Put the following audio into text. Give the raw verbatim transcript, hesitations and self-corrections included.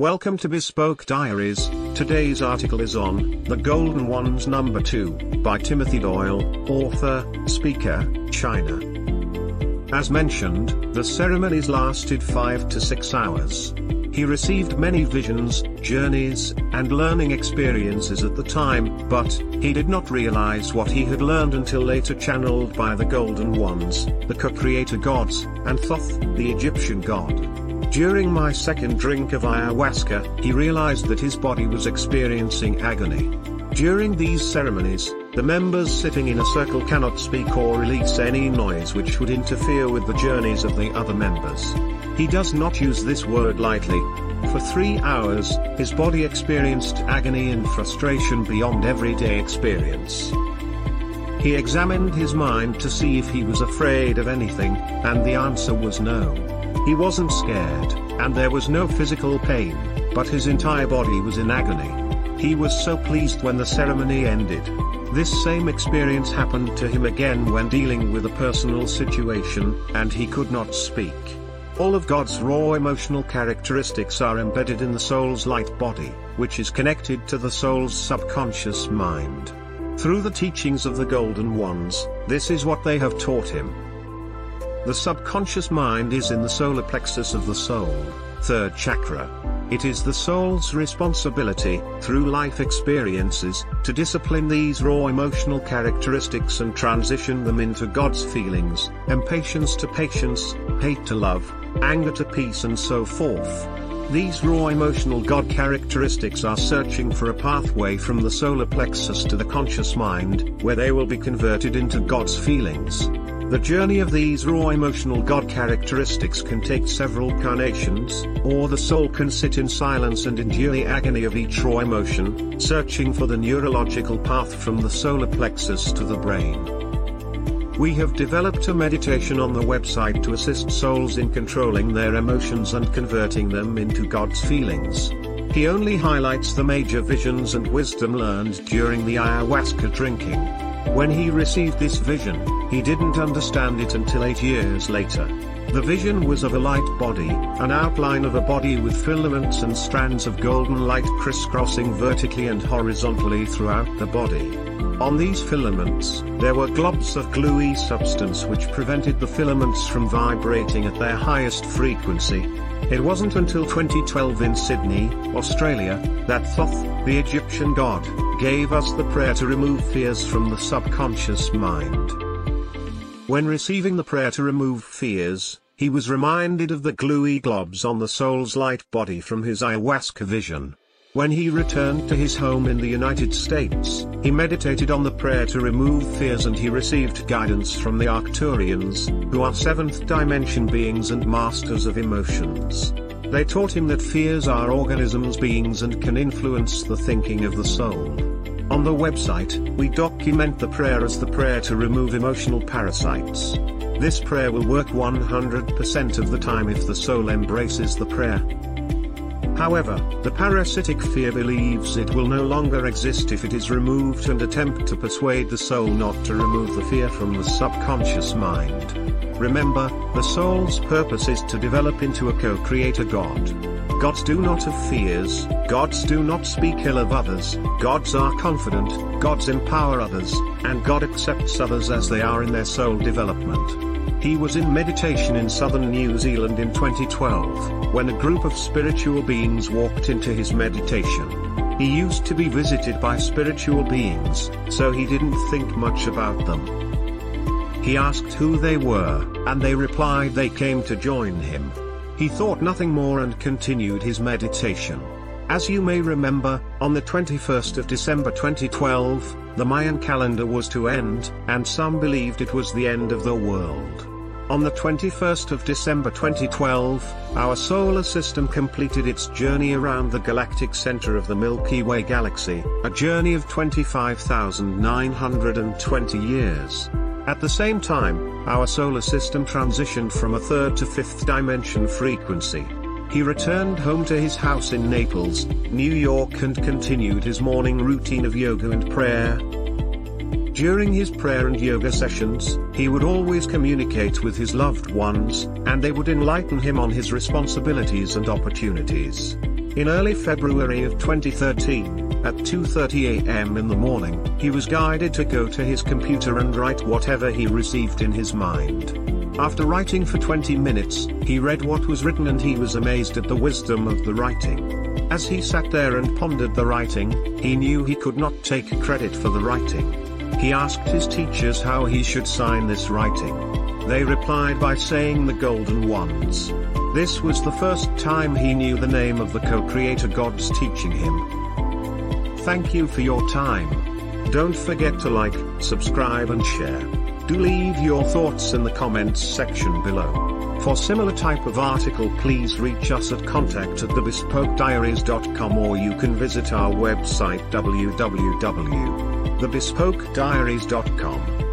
Welcome to Bespoke Diaries. Today's article is on The Golden Ones number two, by Timothy Doyle, author, speaker, China. As mentioned, the ceremonies lasted five to six hours. He received many visions, journeys, and learning experiences at the time, but he did not realize what he had learned until later, channeled by the Golden Ones, the co-creator gods, and Thoth, the Egyptian god. During my second drink of ayahuasca, he realized that his body was experiencing agony. During these ceremonies, the members sitting in a circle cannot speak or release any noise which would interfere with the journeys of the other members. He does not use this word lightly. For three hours, his body experienced agony and frustration beyond everyday experience. He examined his mind to see if he was afraid of anything, and the answer was no. He wasn't scared, and there was no physical pain, but his entire body was in agony. He was so pleased when the ceremony ended. This same experience happened to him again when dealing with a personal situation, and he could not speak. All of God's raw emotional characteristics are embedded in the soul's light body, which is connected to the soul's subconscious mind. Through the teachings of the Golden Ones, this is what they have taught him. The subconscious mind is in the solar plexus of the soul, third chakra. It is the soul's responsibility, through life experiences, to discipline these raw emotional characteristics and transition them into God's feelings, impatience to patience, hate to love, anger to peace, and so forth. These raw emotional God characteristics are searching for a pathway from the solar plexus to the conscious mind, where they will be converted into God's feelings. The journey of these raw emotional God characteristics can take several carnations, or the soul can sit in silence and endure the agony of each raw emotion, searching for the neurological path from the solar plexus to the brain. We have developed a meditation on the website to assist souls in controlling their emotions and converting them into God's feelings. He only highlights the major visions and wisdom learned during the ayahuasca drinking. When he received this vision, he didn't understand it until eight years later. The vision was of a light body, an outline of a body with filaments and strands of golden light crisscrossing vertically and horizontally throughout the body. On these filaments, there were globs of gluey substance which prevented the filaments from vibrating at their highest frequency. It wasn't until twenty twelve in Sydney, Australia, that Thoth, the Egyptian god, gave us the prayer to remove fears from the subconscious mind. When receiving the prayer to remove fears, he was reminded of the gluey globs on the soul's light body from his ayahuasca vision. When he returned to his home in the United States, he meditated on the prayer to remove fears, and he received guidance from the Arcturians, who are seventh dimension beings and masters of emotions. They taught him that fears are organisms, beings, and can influence the thinking of the soul. On the website, we document the prayer as the prayer to remove emotional parasites. This prayer will work one hundred percent of the time if the soul embraces the prayer. However, the parasitic fear believes it will no longer exist if it is removed, and attempt to persuade the soul not to remove the fear from the subconscious mind. Remember, the soul's purpose is to develop into a co-creator god. Gods do not have fears, gods do not speak ill of others, gods are confident, gods empower others, and God accepts others as they are in their soul development. He was in meditation in southern New Zealand in twenty twelve, when a group of spiritual beings walked into his meditation. He used to be visited by spiritual beings, so he didn't think much about them. He asked who they were, and they replied they came to join him. He thought nothing more and continued his meditation. As you may remember, on the twenty-first of December twenty twelve, the Mayan calendar was to end, and some believed it was the end of the world. On the twenty-first of December twenty twelve, our solar system completed its journey around the galactic center of the Milky Way galaxy, a journey of twenty-five thousand nine hundred twenty years. At the same time, our solar system transitioned from a third to fifth dimension frequency. He returned home to his house in Naples, New York, and continued his morning routine of yoga and prayer. During his prayer and yoga sessions, he would always communicate with his loved ones, and they would enlighten him on his responsibilities and opportunities. In early February of twenty thirteen, at two thirty a m in the morning, he was guided to go to his computer and write whatever he received in his mind. After writing for twenty minutes, he read what was written and he was amazed at the wisdom of the writing. As he sat there and pondered the writing, he knew he could not take credit for the writing. He asked his teachers how he should sign this writing. They replied by saying the Golden Ones. This was the first time he knew the name of the co-creator gods teaching him. Thank you for your time. Don't forget to like, subscribe and share. Do leave your thoughts in the comments section below. For similar type of article please reach us at contact at the bespoke diaries dot com or you can visit our website w w w dot the bespoke diaries dot com.